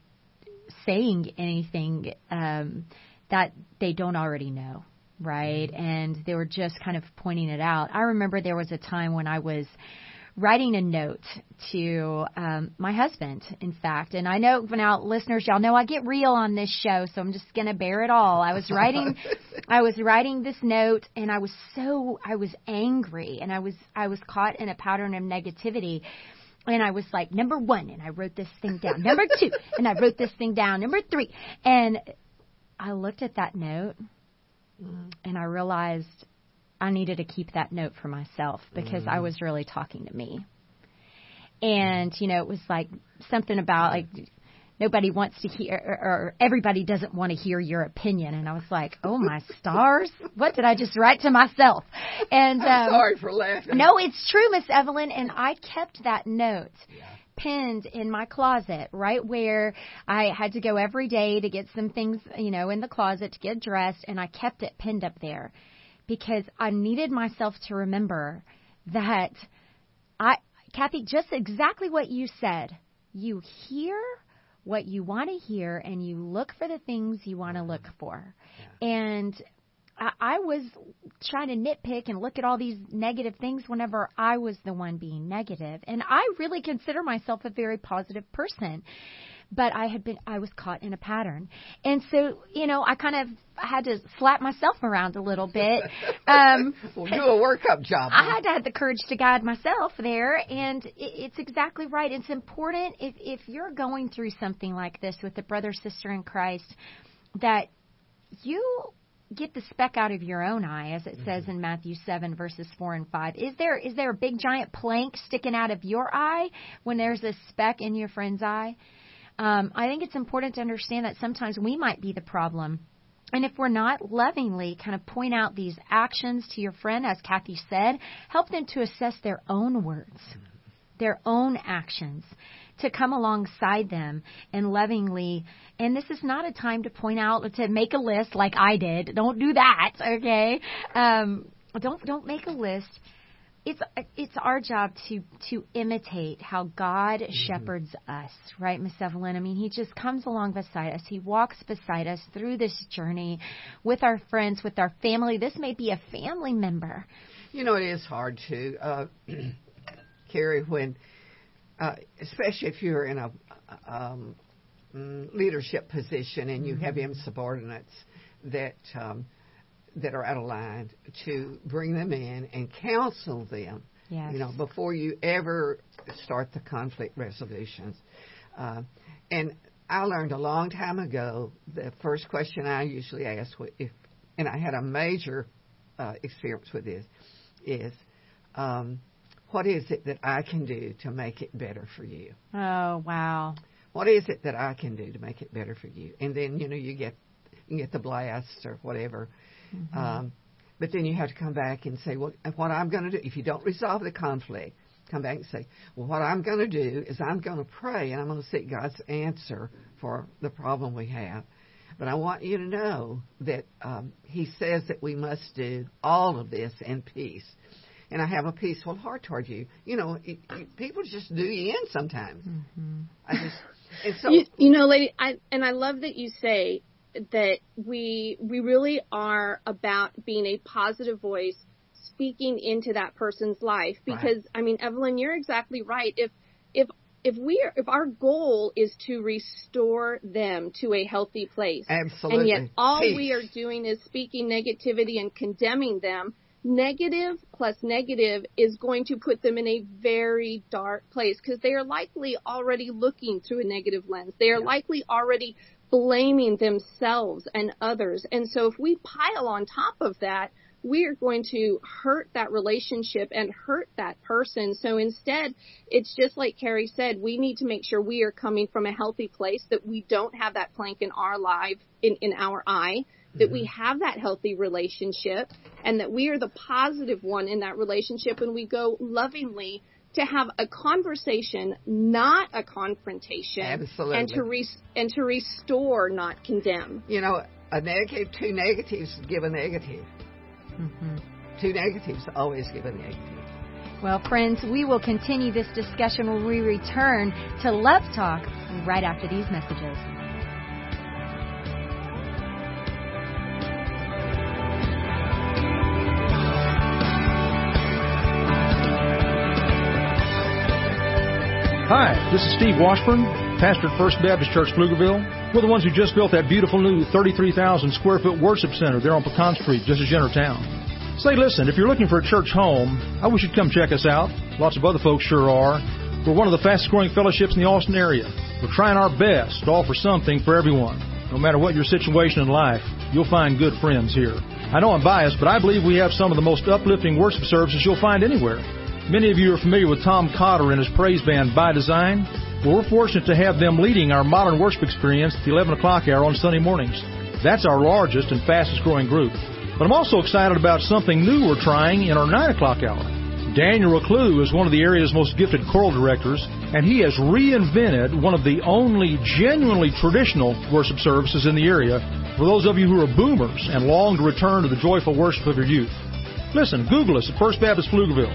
saying anything um, that they don't already know, right? And they were just kind of pointing it out. I remember there was a time when I was writing a note to um, my husband, in fact. And I know now, listeners, y'all know I get real on this show, so I'm just going to bear it all. I was writing I was writing this note, and I was so I was angry, and I was I was caught in a pattern of negativity. And I was like, number one, and I wrote this thing down. Number two, and I wrote this thing down. Number three. And I looked at that note, and I realized I needed to keep that note for myself because mm. I was really talking to me. And, you know, it was like something about, like, nobody wants to hear, or, or everybody doesn't want to hear your opinion. And I was like, oh, my stars, what did I just write to myself? And um, I'm sorry for laughing. No, it's true, Miss Evelyn. And I kept that note yeah. pinned in my closet, right where I had to go every day to get some things, you know, in the closet to get dressed. And I kept it pinned up there because I needed myself to remember that I, Kathy, just exactly what you said, you hear what you want to hear, and you look for the things you want to look for. Yeah. And I, I was trying to nitpick and look at all these negative things whenever I was the one being negative. And I really consider myself a very positive person, but I had been, I was caught in a pattern. And so, you know, I kind of had to slap myself around a little bit. Um, well, do a workup job. I had to have the courage to guide myself there. And it's exactly right. It's important if, if you're going through something like this with a brother, sister in Christ, that you get the speck out of your own eye, as it mm-hmm. says in Matthew seven, verses four and five. Is there is there a big, giant plank sticking out of your eye when there's a speck in your friend's eye? Um, I think it's important to understand that sometimes we might be the problem. And if we're not, lovingly kind of point out these actions to your friend, as Kathy said, help them to assess their own words, their own actions, to come alongside them and lovingly. And this is not a time to point out, to make a list like I did. Don't do that, okay? Um, don't don't make a list. It's it's our job to, to imitate how God mm-hmm. shepherds us, right, Miss Evelyn? I mean, he just comes along beside us. He walks beside us through this journey with our friends, with our family. This may be a family member. You know, it is hard to, uh, Kerri, when, uh, especially if you're in a um, leadership position and you mm-hmm. have insubordinates that um, that are out of line, to bring them in and counsel them, yes. you know, before you ever start the conflict resolutions. Uh, and I learned a long time ago, the first question I usually ask, if, and I had a major uh, experience with this, is um, what is it that I can do to make it better for you? Oh, wow. What is it that I can do to make it better for you? And then, you know, you get, you get the blast or whatever. Mm-hmm. Um, but then you have to come back and say, well, what I'm going to do, if you don't resolve the conflict, come back and say, well, what I'm going to do is I'm going to pray and I'm going to seek God's answer for the problem we have. But I want you to know that um, he says that we must do all of this in peace. And I have a peaceful heart toward you. You know, it, it, people just do you in sometimes. Mm-hmm. I just, and so, you, you know, lady, I, and I love that you say that we we really are about being a positive voice, speaking into that person's life. Because, right. I mean, Evelyn, you're exactly right. If if if we are, if our goal is to restore them to a healthy place, absolutely, and yet all Peace. we are doing is speaking negativity and condemning them, negative plus negative is going to put them in a very dark place because they are likely already looking through a negative lens. They are yeah. likely already blaming themselves and others. And so if we pile on top of that, we are going to hurt that relationship and hurt that person. So instead, it's just like Kerri said, we need to make sure we are coming from a healthy place, that we don't have that plank in our life, in, in our eye, that we have that healthy relationship, and that we are the positive one in that relationship. And we go lovingly to have a conversation, not a confrontation. Absolutely. And to res- and to restore, not condemn. You know, a negative, two negatives give a negative. Mm-hmm. Two negatives always give a negative. Well, friends, we will continue this discussion when we return to Love Talk right after these messages. Hi, this is Steve Washburn, pastor at First Baptist Church Pflugerville. We're the ones who just built that beautiful new thirty-three thousand square foot worship center there on Pecan Street, just as you enter town. Say, listen, if you're looking for a church home, I wish you'd come check us out. Lots of other folks sure are. We're one of the fastest-growing fellowships in the Austin area. We're trying our best to offer something for everyone. No matter what your situation in life, you'll find good friends here. I know I'm biased, but I believe we have some of the most uplifting worship services you'll find anywhere. Many of you are familiar with Tom Cotter and his praise band, By Design. Well, we're fortunate to have them leading our modern worship experience at the eleven o'clock hour on Sunday mornings. That's our largest and fastest-growing group. But I'm also excited about something new we're trying in our nine o'clock hour. Daniel Reclue is one of the area's most gifted choral directors, and he has reinvented one of the only genuinely traditional worship services in the area for those of you who are boomers and long to return to the joyful worship of your youth. Listen, Google us at First Baptist Pflugerville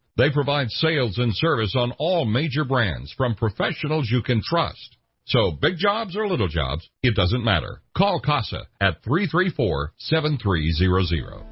They provide sales and service on all major brands from professionals you can trust. So, big jobs or little jobs, it doesn't matter. Call CASA at three three four, seven three zero zero.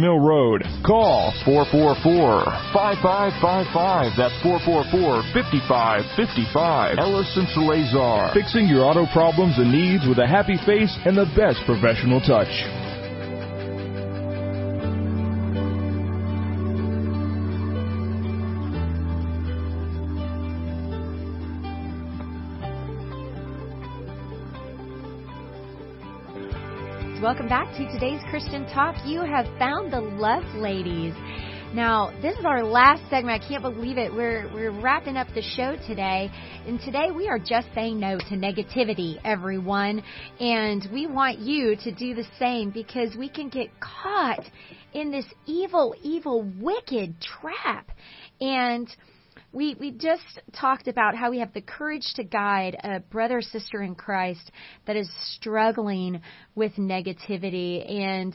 Mill Road. Call four four four, five five five five. That's four four four, five five five five. Ellison Salazar. Fixing your auto problems and needs with a happy face and the best professional touch. Welcome back to today's Christian Talk. You have found the Love Ladies. Now, this is our last segment. I can't believe it. We're we're wrapping up the show today. And today we are just saying no to negativity, everyone. And we want you to do the same, because we can get caught in this evil, evil, wicked trap. And We we just talked about how we have the courage to guide a brother or sister in Christ that is struggling with negativity, and,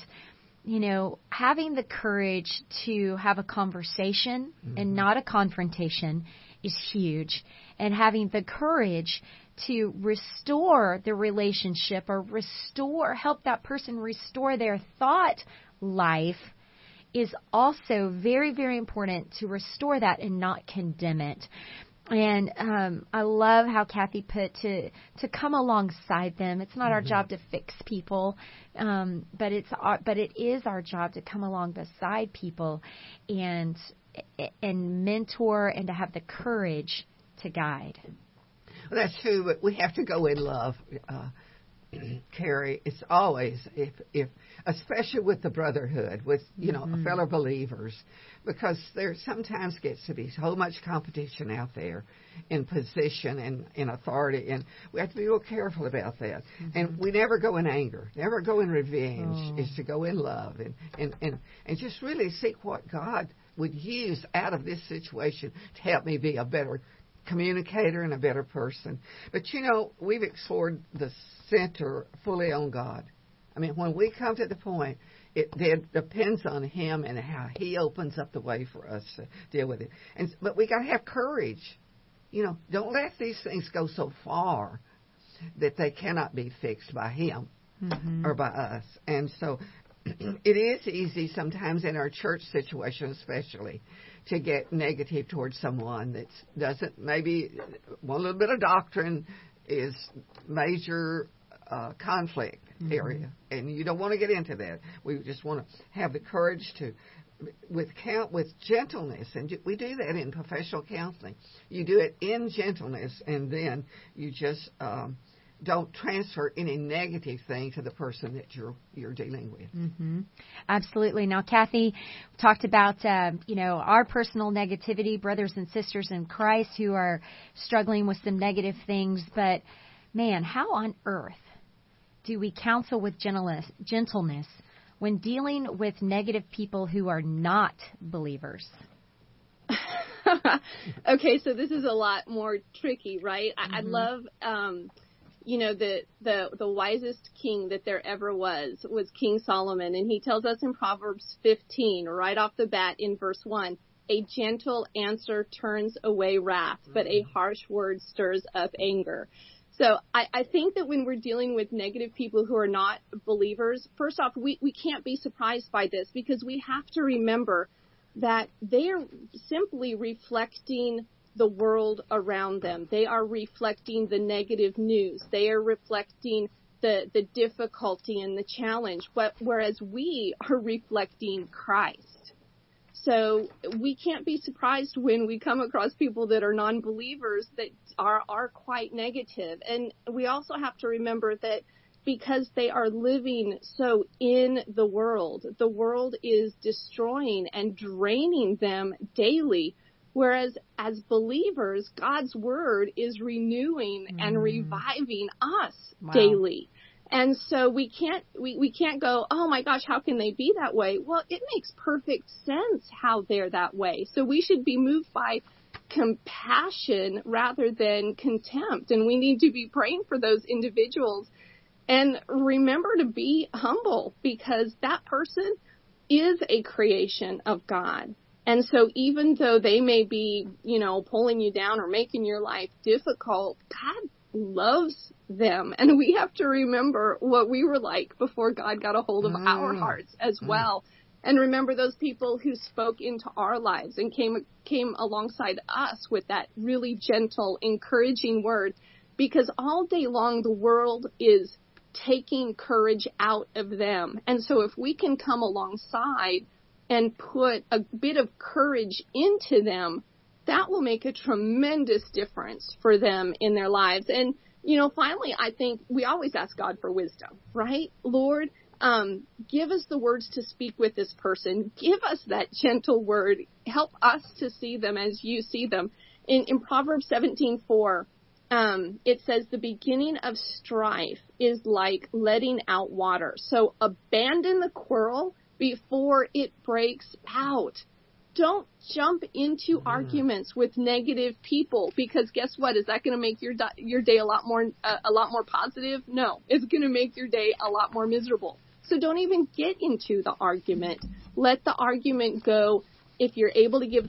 you know, having the courage to have a conversation mm-hmm. and not a confrontation is huge, and having the courage to restore the relationship or restore, help that person restore their thought life is also very, very important, to restore that and not condemn it. And um, I love how Kathy put to to come alongside them. It's not mm-hmm. our job to fix people, um, but it's our, but it is our job to come along beside people and and mentor and to have the courage to guide. Well, that's true, but we have to go in love. Uh, Kerri, it's always, if, if, especially with the brotherhood, with, you know, mm-hmm. fellow believers, because there sometimes gets to be so much competition out there in position and in authority, and we have to be real careful about that. Mm-hmm. And we never go in anger, never go in revenge, oh. is to go in love and, and, and, and just really seek what God would use out of this situation to help me be a better communicator and a better person. But, you know, we've explored the center fully on God. I mean, when we come to the point, it, it depends on Him and how He opens up the way for us to deal with it. And but we got to have courage. You know, don't let these things go so far that they cannot be fixed by Him mm-hmm. or by us. And so it is easy sometimes in our church situation especially to get negative towards someone that doesn't, maybe one little bit of doctrine is major uh, conflict mm-hmm. area, and you don't want to get into that. We just want to have the courage to with count with gentleness, and we do that in professional counseling. You do it in gentleness, and then you just um, don't transfer any negative thing to the person that you're you're dealing with. Mm-hmm. Absolutely. Now, Kathy talked about uh, you know our personal negativity, brothers and sisters in Christ who are struggling with some negative things. But man, how on earth do we counsel with gentleness? Gentleness. When dealing with negative people who are not believers? Okay, so this is a lot more tricky, right? Mm-hmm. I, I love, um, you know, the, the the wisest king that there ever was, was King Solomon. And he tells us in Proverbs fifteen, right off the bat in verse one, a gentle answer turns away wrath, mm-hmm. but a harsh word stirs up anger. So I, I think that when we're dealing with negative people who are not believers, first off, we, we can't be surprised by this because we have to remember that they are simply reflecting the world around them. They are reflecting the negative news. They are reflecting the, the difficulty and the challenge, but whereas we are reflecting Christ. So we can't be surprised when we come across people that are non-believers that are, are quite negative. And we also have to remember that because they are living so in the world, the world is destroying and draining them daily. Whereas as believers, God's word is renewing mm. and reviving us wow. daily. And so we can't we, we can't go, oh, my gosh, how can they be that way? Well, it makes perfect sense how they're that way. So we should be moved by compassion rather than contempt. And we need to be praying for those individuals. And remember to be humble because that person is a creation of God. And so even though they may be, you know, pulling you down or making your life difficult, God loves them. And we have to remember what we were like before God got a hold of mm. our hearts as mm. well. And remember those people who spoke into our lives and came came alongside us with that really gentle, encouraging word. Because all day long, the world is taking courage out of them. And so if we can come alongside and put a bit of courage into them, that will make a tremendous difference for them in their lives. And, you know, finally, I think we always ask God for wisdom, right? Lord, um, give us the words to speak with this person. Give us that gentle word. Help us to see them as you see them. In, in Proverbs seventeen four, um, it says, the beginning of strife is like letting out water. So abandon the quarrel before it breaks out. Don't jump into mm. arguments with negative people because guess what? Is that going to make your di- your day a lot more uh, a lot more positive? No, it's going to make your day a lot more miserable. So don't even get into the argument. Let the argument go. If you're able to give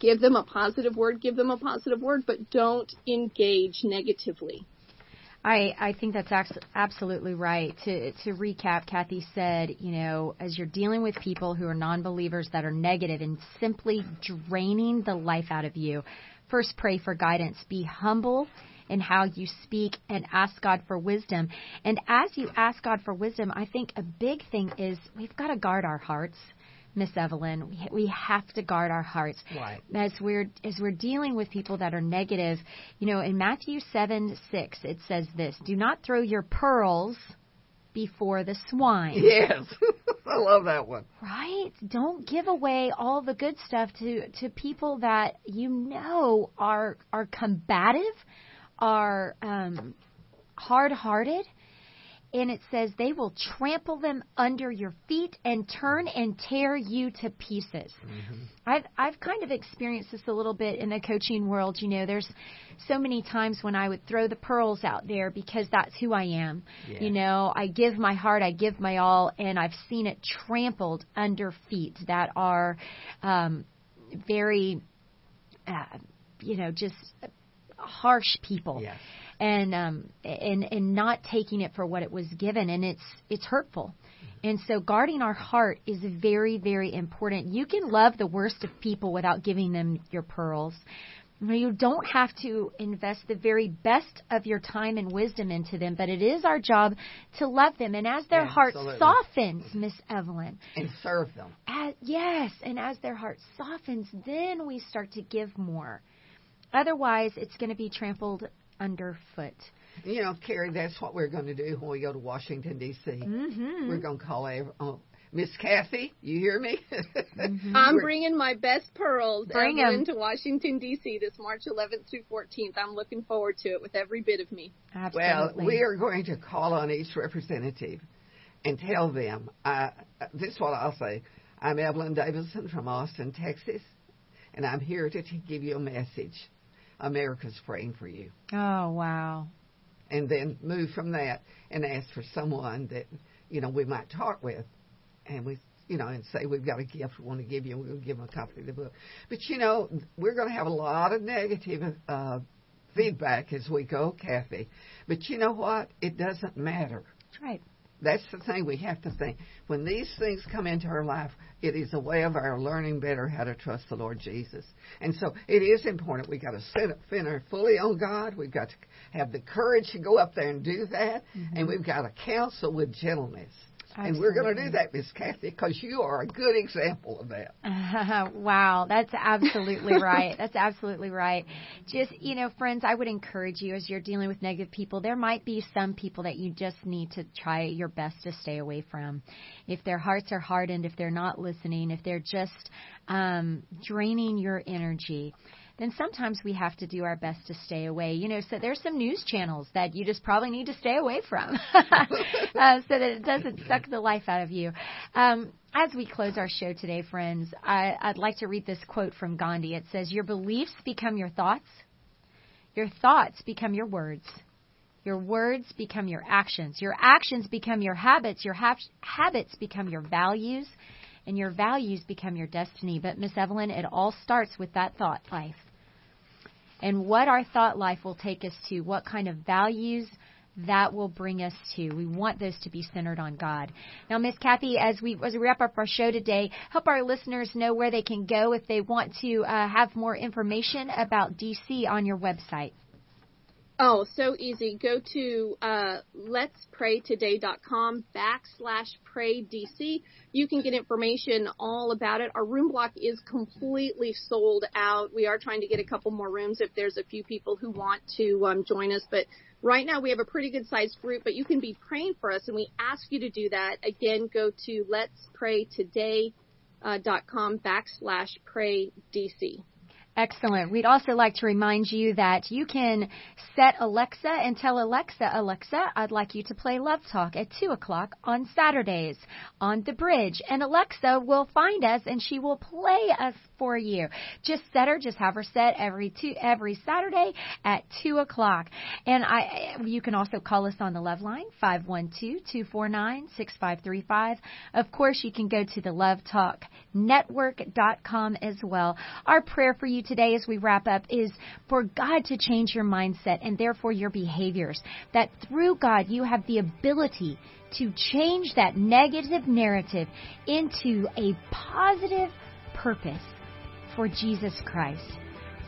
give them a positive word, give them a positive word, but don't engage negatively. I, I think that's absolutely right. To to recap, Kathy said, you know, as you're dealing with people who are non-believers that are negative and simply draining the life out of you, first pray for guidance. Be humble in how you speak and ask God for wisdom. And as you ask God for wisdom, I think a big thing is we've got to guard our hearts. Miss Evelyn, we we have to guard our hearts. Right. As we're as we're dealing with people that are negative, you know, in Matthew seven six it says this: do not throw your pearls before the swine. Yes, I love that one. Right? Don't give away all the good stuff to to people that you know are are combative, are um, hard hearted. And it says they will trample them under your feet and turn and tear you to pieces. Mm-hmm. I've I've kind of experienced this a little bit in the coaching world. You know, there's so many times when I would throw the pearls out there because that's who I am. Yeah. You know, I give my heart, I give my all, and I've seen it trampled under feet that are um, very, uh, you know, just harsh people. Yes. And um, and and not taking it for what it was given, and it's it's hurtful. And so guarding our heart is very, very important. You can love the worst of people without giving them your pearls. You don't have to invest the very best of your time and wisdom into them, but it is our job to love them. And as their yeah, heart absolutely. softens, Miss Evelyn. And serve them. As, yes, and as their heart softens, then we start to give more. Otherwise, it's going to be trampled underfoot. You know, Kerri, that's what we're going to do when we go to Washington, D C Mm-hmm. We're going to call everyone. Oh, Miss Kathy, you hear me? Mm-hmm. I'm bringing my best pearls Bring Evelyn, to Washington, D C this March eleventh through fourteenth. I'm looking forward to it with every bit of me. Absolutely. Well, we are going to call on each representative and tell them, uh, this is what I'll say. I'm Evelyn Davison from Austin, Texas, and I'm here to t- give you a message. America's praying for you. Oh, wow. And then move from that and ask for someone that, you know, we might talk with. And we, you know, and say we've got a gift we want to give you, and we'll give them a copy of the book. But you know, we're going to have a lot of negative uh, feedback as we go, Kathy. But you know what? It doesn't matter. That's right. That's the thing we have to think. When these things come into our life, it is a way of our learning better how to trust the Lord Jesus. And so it is important. We've got to center fully on God. We've got to have the courage to go up there and do that. Mm-hmm. And we've got to counsel with gentleness. Absolutely. And we're going to do that, Miss Kathy, because you are a good example of that. Uh, wow, that's absolutely right. That's absolutely right. Just, you know, friends, I would encourage you as you're dealing with negative people, there might be some people that you just need to try your best to stay away from. If their hearts are hardened, if they're not listening, if they're just um, draining your energy, then sometimes we have to do our best to stay away. You know, so there's some news channels that you just probably need to stay away from uh, so that it doesn't suck the life out of you. Um, as we close our show today, friends, I, I'd like to read this quote from Gandhi. It says, "Your beliefs become your thoughts. Your thoughts become your words. Your words become your actions. Your actions become your habits. Your ha- habits become your values. And your values become your destiny." But, Miss Evelyn, it all starts with that thought life. And what our thought life will take us to, what kind of values that will bring us to. We want those to be centered on God. Now, Miss Kathy, as we as we wrap up our show today, help our listeners know where they can go if they want to uh, have more information about D C on your website. Oh, so easy. Go to uh, let's pray today dot com backslash pray D C. You can get information all about it. Our room block is completely sold out. We are trying to get a couple more rooms if there's a few people who want to um, join us. But right now we have a pretty good sized group, but you can be praying for us, and we ask you to do that. Again, go to let's pray today dot com backslash pray D C. Excellent. We'd also like to remind you that you can set Alexa and tell Alexa, Alexa, I'd like you to play Love Talk at two o'clock on Saturdays on The Bridge. And Alexa will find us, and she will play us for you. Just set her, just have her set every two, every Saturday at two o'clock. And I, you can also call us on the Love Line, five one two, two four nine, six five three five. Of course, you can go to the love talk network dot com as well. Our prayer for you today as we wrap up is for God to change your mindset and therefore your behaviors, that through God you have the ability to change that negative narrative into a positive purpose for Jesus Christ.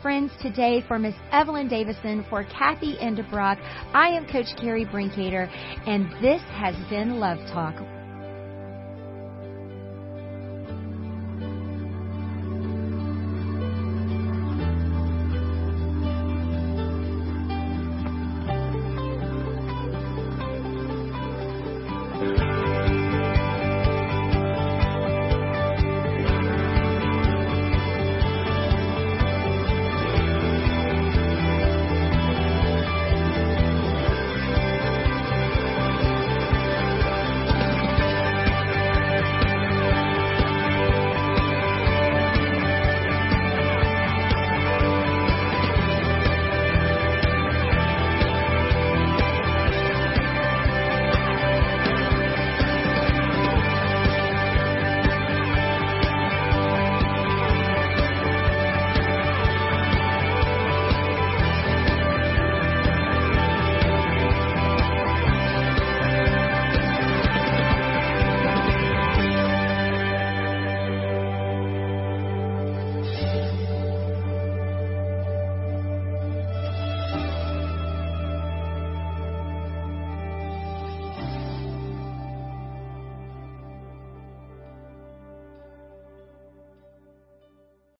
Friends, today for Miss Evelyn Davison, for Kathy Endebrock, I am Coach Kerri Brinkater, and this has been Love Talk.